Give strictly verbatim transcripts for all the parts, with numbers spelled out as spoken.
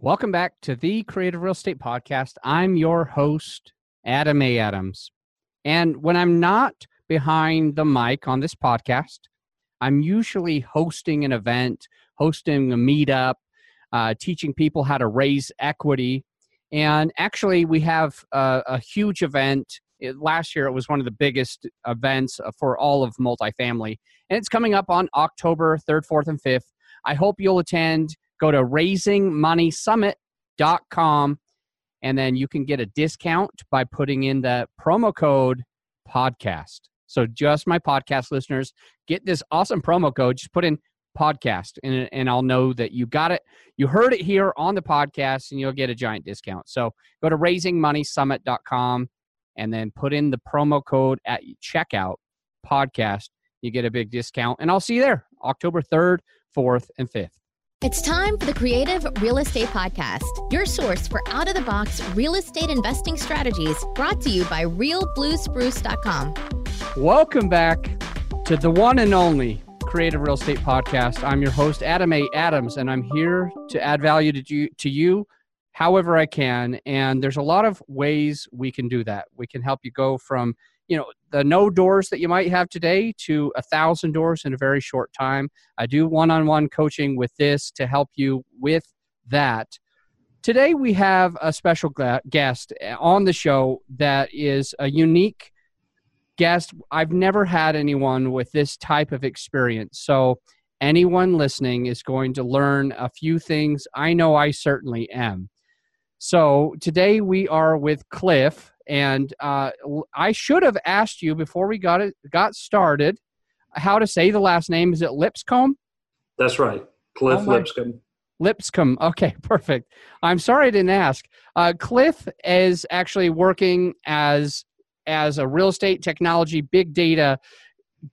Welcome back to the Creative Real Estate Podcast. I'm your host, Adam A. Adams. And when I'm not behind the mic on this podcast, I'm usually hosting an event, hosting a meetup, uh, teaching people how to raise equity. And actually, we have a, a huge event. It, last year, it was one of the biggest events for all of multifamily. And it's coming up on October third, fourth, and fifth. I hope you'll attend. Go to Raising Money Summit dot com, and then you can get a discount by putting in the promo code podcast. So just my podcast listeners, get this awesome promo code. Just put in podcast, and, and I'll know that you got it. You heard it here on the podcast, and you'll get a giant discount. So go to Raising Money Summit dot com, and then put in the promo code at checkout, podcast. You get a big discount, and I'll see you there October third, fourth, and fifth. It's time for the Creative Real Estate Podcast, your source for out-of-the-box real estate investing strategies, brought to you by Real Blue Spruce dot com. Welcome back to the one and only Creative Real Estate Podcast. I'm your host, Adam A. Adams, and I'm here to add value to you, to you however I can. And there's a lot of ways we can do that. We can help you go from, you know, the no doors that you might have today to a thousand doors in a very short time. I do one-on-one coaching with this to help you with that. Today, we have a special guest on the show that is a unique guest. I've never had anyone with this type of experience. So anyone listening is going to learn a few things. I know I certainly am. So today we are with Cliff. And uh, I should have asked you before we got it got started how to say the last name. Is it Lipscomb? That's right. Cliff oh Lipscomb. Lipscomb. Okay, perfect. I'm sorry I didn't ask. Uh, Cliff is actually working as as a real estate technology big data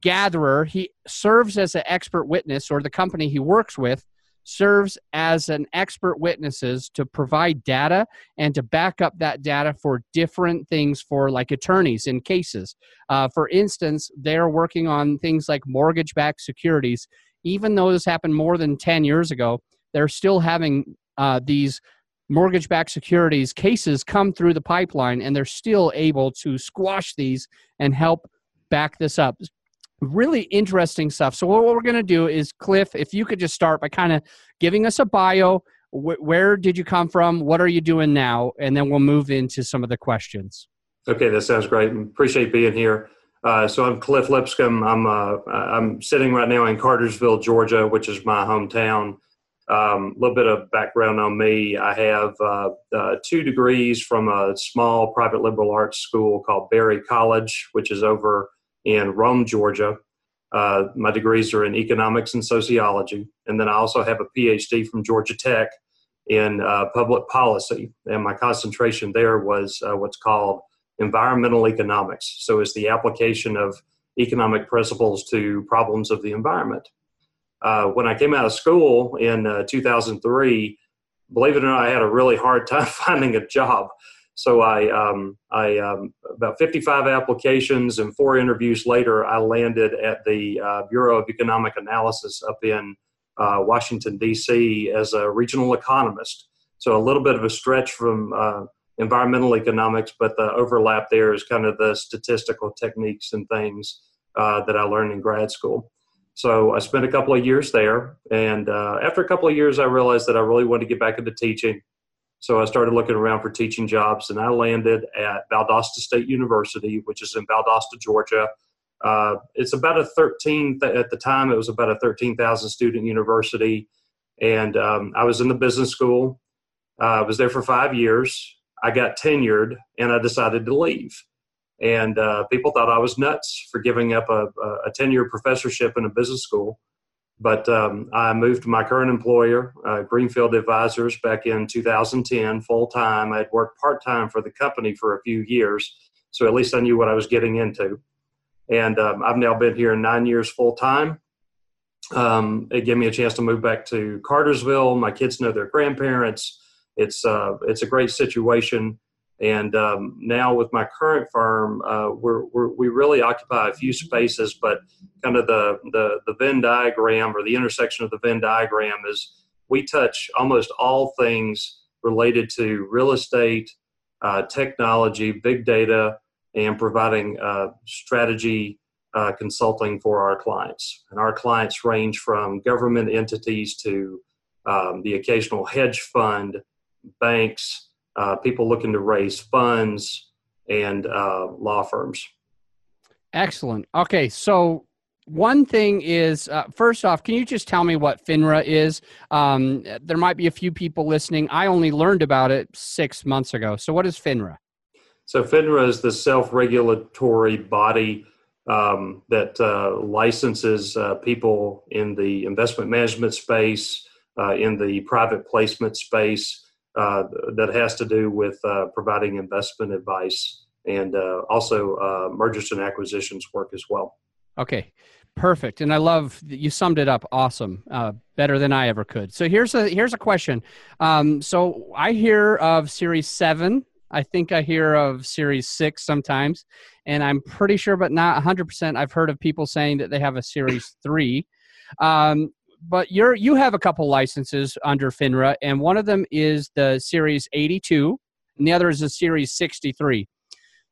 gatherer. He serves as an expert witness, or the company he works with serves as an expert witnesses to provide data and to back up that data for different things for like attorneys in cases. Uh, for instance, they're working on things like mortgage-backed securities. Even though this happened more than ten years ago, they're still having uh, these mortgage-backed securities cases come through the pipeline, and they're still able to squash these and help back this up. Really interesting stuff. So what we're going to do is, Cliff, if you could just start by kind of giving us a bio. Wh- where did you come from? What are you doing now? And then we'll move into some of the questions. Okay, that sounds great. Appreciate being here. Uh, so I'm Cliff Lipscomb. I'm uh, I'm sitting right now in Cartersville, Georgia, which is my hometown. A um, little bit of background on me. I have uh, uh, two degrees from a small private liberal arts school called Berry College, which is over in Rome, Georgia. Uh, my degrees are in economics and sociology. And then I also have a P H D from Georgia Tech in uh, public policy. And my concentration there was uh, what's called environmental economics. So it's the application of economic principles to problems of the environment. Uh, when I came out of school in uh, two thousand three, believe it or not, I had a really hard time finding a job. So I, um, I um, about fifty-five applications and four interviews later, I landed at the uh, Bureau of Economic Analysis up in uh, Washington, D C as a regional economist. So a little bit of a stretch from uh, environmental economics, but the overlap there is kind of the statistical techniques and things uh, that I learned in grad school. So I spent a couple of years there. And uh, after a couple of years, I realized that I really wanted to get back into teaching. So I started looking around for teaching jobs, and I landed at Valdosta State University, which is in Valdosta, Georgia. Uh, it's about a thirteen, th- at the time, it was about a thirteen thousand student university. And um, I was in the business school. Uh, I was there for five years. I got tenured, and I decided to leave. And uh, people thought I was nuts for giving up a, a tenured professorship in a business school. But um, I moved to my current employer, uh, Greenfield Advisors, back in two thousand ten, full-time. I had worked part-time for the company for a few years, so at least I knew what I was getting into. And um, I've now been here nine years full-time. Um, it gave me a chance to move back to Cartersville. My kids know their grandparents. It's, uh, it's a great situation. And um, now with my current firm, uh, we're, we're, we really occupy a few spaces, but kind of the, the, the Venn diagram, or the intersection of the Venn diagram, is we touch almost all things related to real estate, uh, technology, big data, and providing uh, strategy uh, consulting for our clients. And our clients range from government entities to um, the occasional hedge fund, banks, uh, people looking to raise funds, and uh, law firms. Excellent. Okay, so one thing is, uh, first off, can you just tell me what FINRA is? Um, there might be a few people listening. I only learned about it six months ago. So what is FINRA? So FINRA is the self-regulatory body um, that uh, licenses uh, people in the investment management space, uh, in the private placement space, uh, that has to do with uh, providing investment advice and uh, also uh, mergers and acquisitions work as well. Okay, perfect. And I love that you summed it up. Awesome. Uh, better than I ever could. So here's a, here's a question. Um, so I hear of series seven. I think I hear of series six sometimes, and I'm pretty sure, but not a hundred percent. I've heard of people saying that they have a series three, um, but you're, you have a couple licenses under FINRA, and one of them is the series eighty-two and the other is a series sixty-three.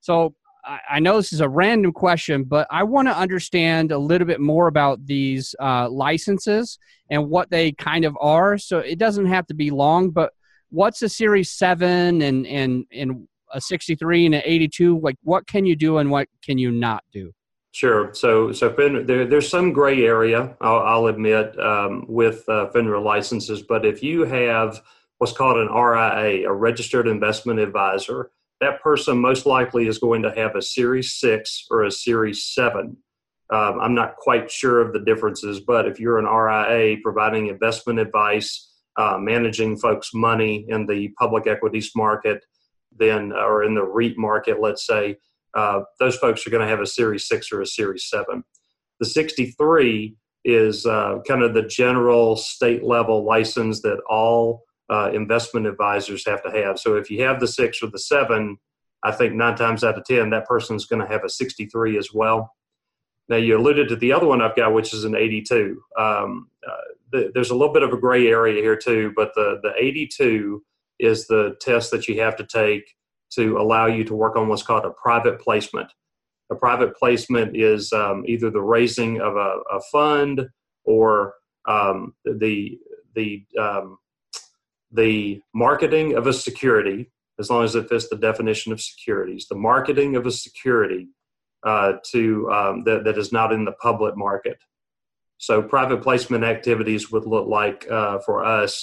So I know this is a random question, but I want to understand a little bit more about these uh, licenses and what they kind of are. So it doesn't have to be long, but what's a series seven and and, and a sixty-three and an eighty-two? Like, what can you do and what can you not do? Sure. So so FINRA, there, there's some gray area, I'll, I'll admit, um, with uh, FINRA licenses. But if you have what's called an R I A, a Registered Investment Advisor, that person most likely is going to have a series six or a series seven. Um, I'm not quite sure of the differences, but if you're an R I A providing investment advice, uh, managing folks' money in the public equities market, then, or in the REIT market, let's say, uh, those folks are going to have a series six or a series seven. The sixty-three is uh, kind of the general state level license that all Uh, investment advisors have to have. So if you have the six or the seven, I think nine times out of ten, that person's going to have a sixty-three as well. Now, you alluded to the other one I've got, which is an eighty-two. Um, uh, th- there's a little bit of a gray area here too, but the, the eighty-two is the test that you have to take to allow you to work on what's called a private placement. A private placement is um, either the raising of a, a fund or um, the, the, um, the marketing of a security, as long as it fits the definition of securities, the marketing of a security uh, to um, that, that is not in the public market. So private placement activities would look like uh, for us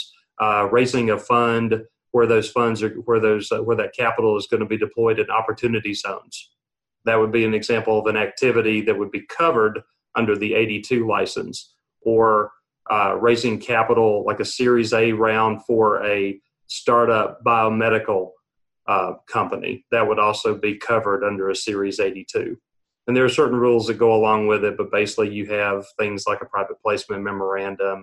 uh, raising a fund where those funds are, where those uh, where that capital is going to be deployed in opportunity zones. That would be an example of an activity that would be covered under the eighty-two license, or Uh, raising capital like a Series A round for a startup biomedical uh, company. That would also be covered under a Series eighty-two. And there are certain rules that go along with it, but basically you have things like a private placement memorandum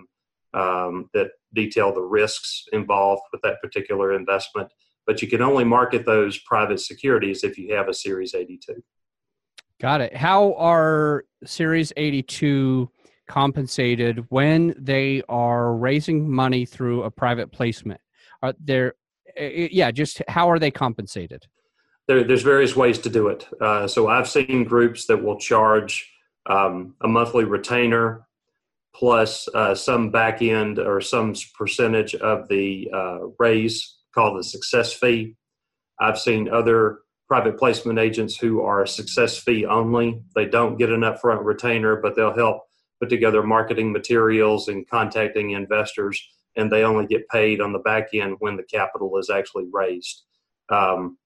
um, that detail the risks involved with that particular investment. But you can only market those private securities if you have a Series eighty-two. Got it. How are Series eighty-two compensated when they are raising money through a private placement? Are there, yeah, just how are they compensated? There, there's various ways to do it. Uh, so I've seen groups that will charge um, a monthly retainer plus uh, some back end or some percentage of the uh, raise called the success fee. I've seen other private placement agents who are success fee only. They don't get an upfront retainer, but they'll help put together marketing materials and contacting investors, and they only get paid on the back end when the capital is actually raised. Um,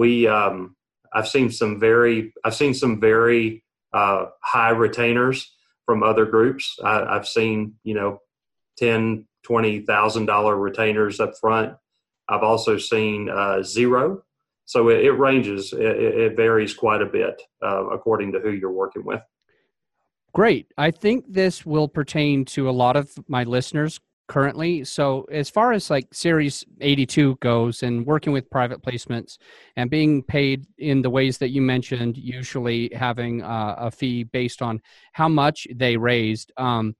we, um, I've seen some very, I've seen some very uh, high retainers from other groups. I, I've seen, you know, ten thousand dollars, twenty thousand dollars retainers up front. I've also seen uh, zero. So it, it ranges, it, it varies quite a bit uh, according to who you're working with. Great. I think this will pertain to a lot of my listeners currently. So as far as like Series eighty-two goes and working with private placements and being paid in the ways that you mentioned, usually having uh, a fee based on how much they raised, um,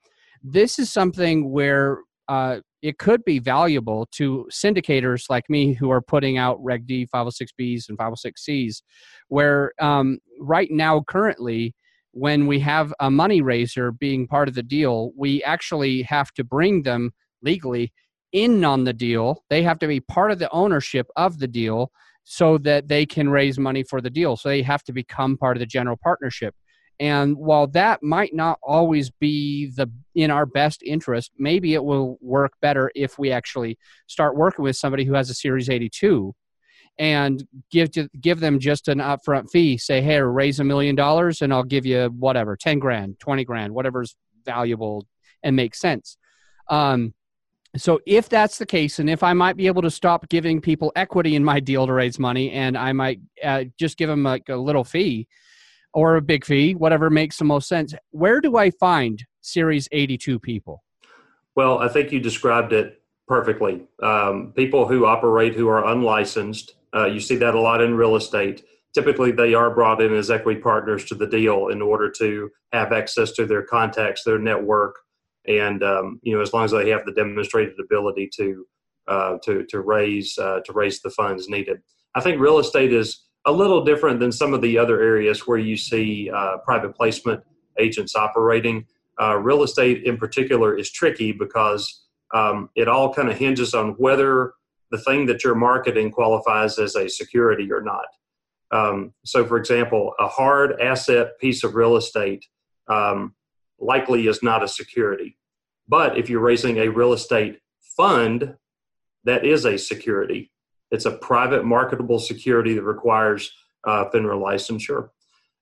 this is something where uh, it could be valuable to syndicators like me who are putting out Reg D, five oh six B's, and five oh six C's, where um, right now, currently, when we have a money raiser being part of the deal, we actually have to bring them legally in on the deal. They have to be part of the ownership of the deal so that they can raise money for the deal. So they have to become part of the general partnership. And while that might not always be the in our best interest, maybe it will work better if we actually start working with somebody who has a Series eighty-two and give to, give them just an upfront fee. Say, hey, raise a million dollars and I'll give you whatever, ten grand, twenty grand, whatever's valuable and makes sense. Um, so if that's the case, and if I might be able to stop giving people equity in my deal to raise money, and I might uh, just give them like a little fee, or a big fee, whatever makes the most sense. Where do I find Series eighty-two people? Well, I think you described it perfectly. Um, people who operate who are unlicensed, uh, you see that a lot in real estate. Typically, they are brought in as equity partners to the deal in order to have access to their contacts, their network, and um, you know, as long as they have the demonstrated ability to uh, to to raise uh, to raise the funds needed. I think real estate is a little different than some of the other areas where you see uh, private placement agents operating. Uh, real estate in particular is tricky because um, it all kind of hinges on whether the thing that you're marketing qualifies as a security or not. Um, so for example, a hard asset piece of real estate um, likely is not a security. But if you're raising a real estate fund, that is a security. It's a private marketable security that requires uh, FINRA licensure.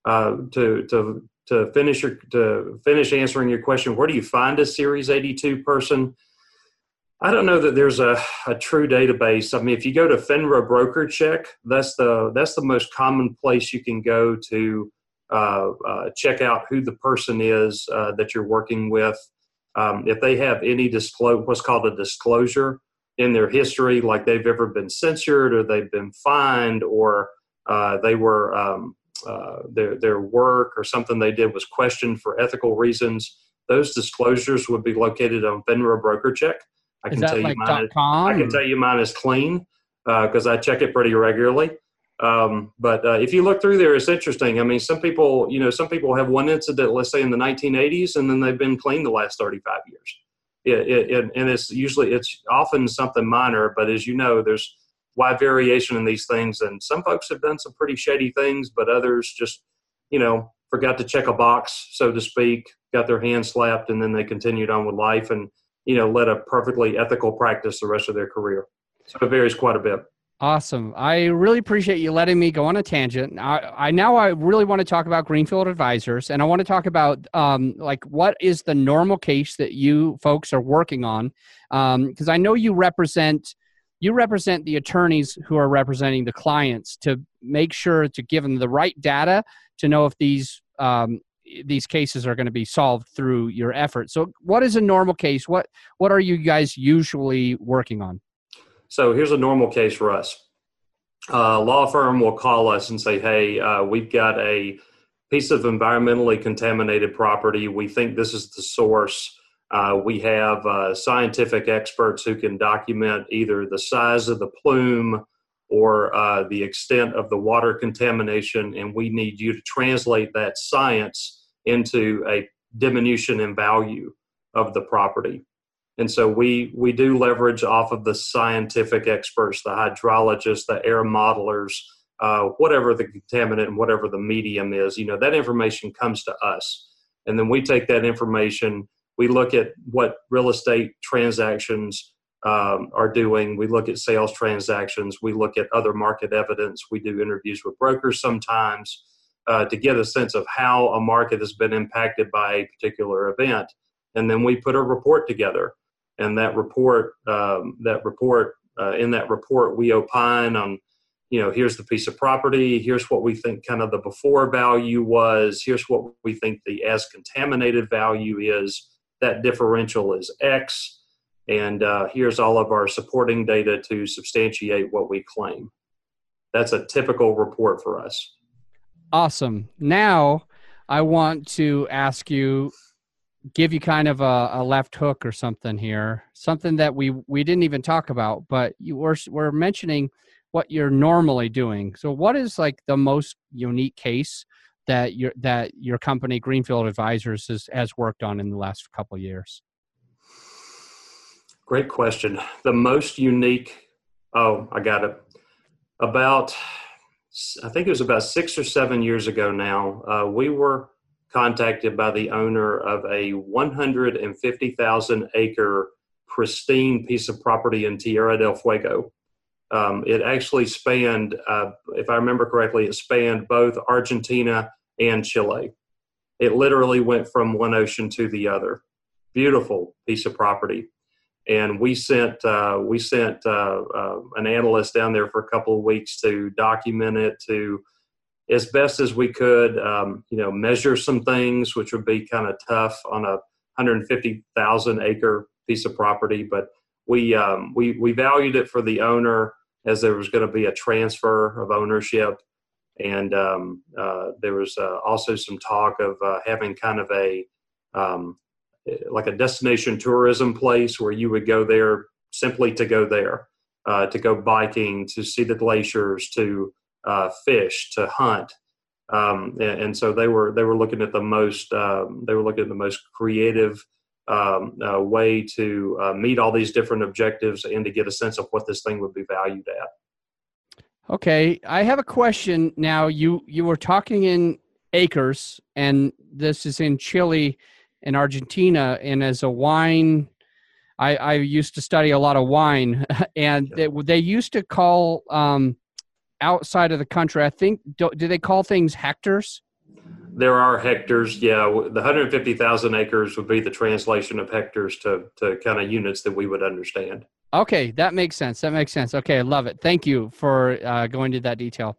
Uh, to to to finish your, to finish answering your question, where do you find a Series eighty-two person? I don't know that there's a, a true database. I mean, if you go to FINRA Broker Check, that's the that's the most common place you can go to uh, uh, check out who the person is uh, that you're working with. Um, if they have any disclose, what's called a disclosure in their history, like they've ever been censured or they've been fined or uh, they were um, uh, their their work or something they did was questioned for ethical reasons. Those disclosures would be located on FINRA Broker Check. I can tell you mine. I can tell you mine is clean because uh, I check it pretty regularly. Um, but uh, if you look through there, it's interesting. I mean, some people, you know, some people have one incident, let's say in the nineteen eighties, and then they've been clean the last thirty-five years. It, it, and it's usually, it's often something minor, but as you know, there's wide variation in these things. And some folks have done some pretty shady things, but others just, you know, forgot to check a box, so to speak, got their hand slapped, and then they continued on with life and, you know, led a perfectly ethical practice the rest of their career. So it varies quite a bit. Awesome. I really appreciate you letting me go on a tangent. I, I now I really want to talk about Greenfield Advisors, and I want to talk about um, like what is the normal case that you folks are working on, because um, I know you represent you represent the attorneys who are representing the clients to make sure to give them the right data to know if these um, these cases are going to be solved through your efforts. So, what is a normal case? What what are you guys usually working on? So here's a normal case for us. A uh, law firm will call us and say, hey, uh, we've got a piece of environmentally contaminated property. We think this is the source. Uh, we have uh, scientific experts who can document either the size of the plume or uh, the extent of the water contamination, and we need you to translate that science into a diminution in value of the property. And so we we do leverage off of the scientific experts, the hydrologists, the air modelers, uh, whatever the contaminant and whatever the medium is. You know, that information comes to us. And then we take that information, we look at what real estate transactions um, are doing, we look at sales transactions, we look at other market evidence, we do interviews with brokers sometimes uh, to get a sense of how a market has been impacted by a particular event. And then we put a report together. And that report, um, that report, uh, in that report, we opine on, you know, here's the piece of property, here's what we think kind of the before value was, here's what we think the as contaminated value is, that differential is X, and uh, here's all of our supporting data to substantiate what we claim. That's a typical report for us. Awesome. Now I want to ask you give you kind of a, a left hook or something here, something that we, we didn't even talk about, but you were, were mentioning what you're normally doing. So what is like the most unique case that your, that your company Greenfield Advisors has, has worked on in the last couple of years? Great question. The most unique, oh, I got it. About, I think it was about six or seven years ago now, uh, we were contacted by the owner of a one hundred fifty thousand acre pristine piece of property in Tierra del Fuego. Um, it actually spanned, uh, if I remember correctly, it spanned both Argentina and Chile. It literally went from one ocean to the other. Beautiful piece of property. And we sent uh, we sent uh, uh, an analyst down there for a couple of weeks to document it, to as best as we could, um, you know, measure some things, which would be kind of tough on a one hundred fifty thousand acre piece of property. But we um, we we valued it for the owner, as there was going to be a transfer of ownership, and um, uh, there was uh, also some talk of uh, having kind of a um, like a destination tourism place where you would go there simply to go there, uh, to go biking, to see the glaciers, to uh, fish, to hunt. Um, and, and so they were, they were looking at the most, um, they were looking at the most creative um, uh, way to uh, meet all these different objectives and to get a sense of what this thing would be valued at. Okay. I have a question. Now you, you were talking in acres, and this is in Chile, in Argentina, and as a wine, I, I used to study a lot of wine, and they, they used to call um, outside of the country, I think, do, do they call things hectares? There are hectares, yeah. The one hundred fifty thousand acres would be the translation of hectares to, to kind of units that we would understand. Okay, that makes sense. That makes sense. Okay, I love it. Thank you for uh, going into that detail.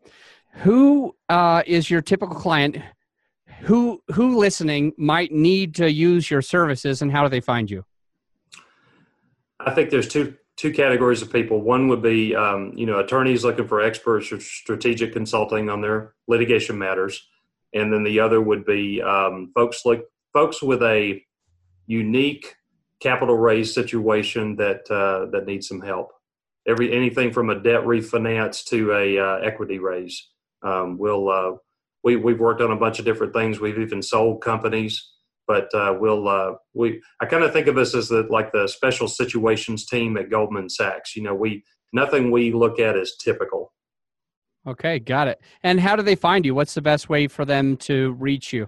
Who uh, is your typical client? Who who listening might need to use your services, and how do they find you? I think there's two two categories of people. One would be um, you know attorneys looking for experts or strategic consulting on their litigation matters, and then the other would be um, folks like folks with a unique capital raise situation that uh, that needs some help. Every anything from a debt refinance to a uh, equity raise. Um, we'll. Uh, We, we've worked on a bunch of different things. We've even sold companies, but uh, we'll uh, we. I kind of think of us as the, like the special situations team at Goldman Sachs. You know, we nothing we look at is typical. Okay, got it. And how do they find you? What's the best way for them to reach you?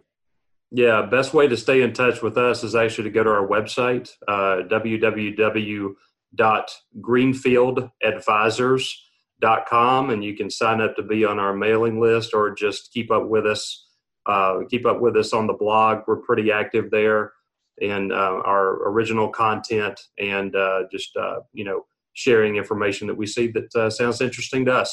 Yeah, best way to stay in touch with us is actually to go to our website, uh, w w w dot greenfield advisors dot com, and you can sign up to be on our mailing list or just keep up with us. Uh, keep up with us on the blog. We're pretty active there, and uh, our original content, and uh, just uh, you know sharing information that we see that uh, sounds interesting to us.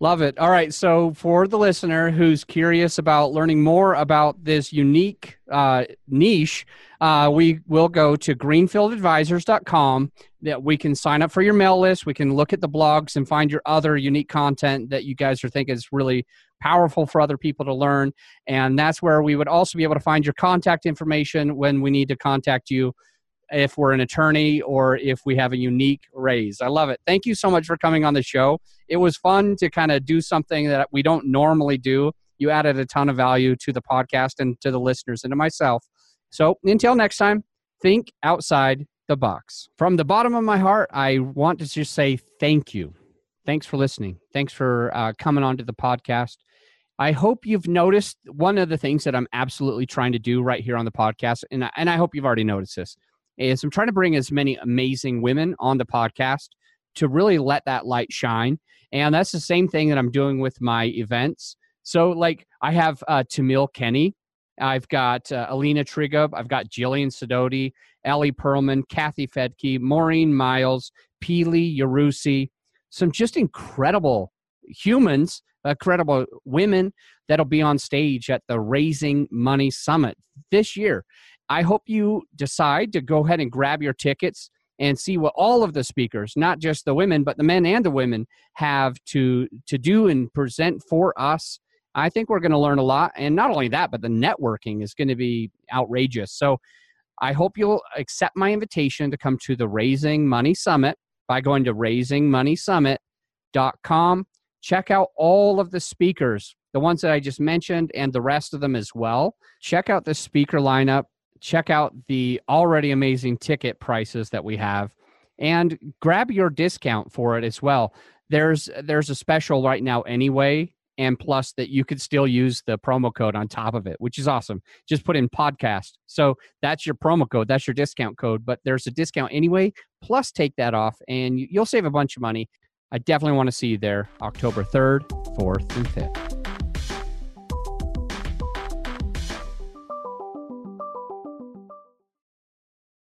Love it. All right. So for the listener who's curious about learning more about this unique uh, niche, uh, we will go to greenfield advisors dot com. We can sign up for your mail list. We can look at the blogs and find your other unique content that you guys are thinking is really powerful for other people to learn. And that's where we would also be able to find your contact information when we need to contact you if we're an attorney or if we have a unique raise. I love it. Thank you so much for coming on the show. It was fun to kind of do something that we don't normally do. You added a ton of value to the podcast and to the listeners and to myself. So until next time, think outside the box. From the bottom of my heart, I want to just say thank you. Thanks for listening. Thanks for uh, coming on to the podcast. I hope you've noticed one of the things that I'm absolutely trying to do right here on the podcast, and I, and I hope you've already noticed this, is I'm trying to bring as many amazing women on the podcast to really let that light shine. And that's the same thing that I'm doing with my events. So like I have uh, Tamil Kenny, I've got uh, Alina Trigub, I've got Jillian Sidoti, Ellie Perlman, Kathy Fedke, Maureen Miles, Peely Yarusi, some just incredible humans, incredible women that'll be on stage at the Raising Money Summit this year. I hope you decide to go ahead and grab your tickets and see what all of the speakers, not just the women, but the men and the women, have to, to do and present for us. I think we're going to learn a lot. And not only that, but the networking is going to be outrageous. So I hope you'll accept my invitation to come to the Raising Money Summit by going to raising money summit dot com. Check out all of the speakers, the ones that I just mentioned and the rest of them as well. Check out the speaker lineup. Check out the already amazing ticket prices that we have, and grab your discount for it as well. There's there's a special right now anyway, and plus that you could still use the promo code on top of it, which is awesome. Just put in podcast. So that's your promo code. That's your discount code, but there's a discount anyway, plus take that off and you'll save a bunch of money. I definitely want to see you there October third, fourth, and fifth.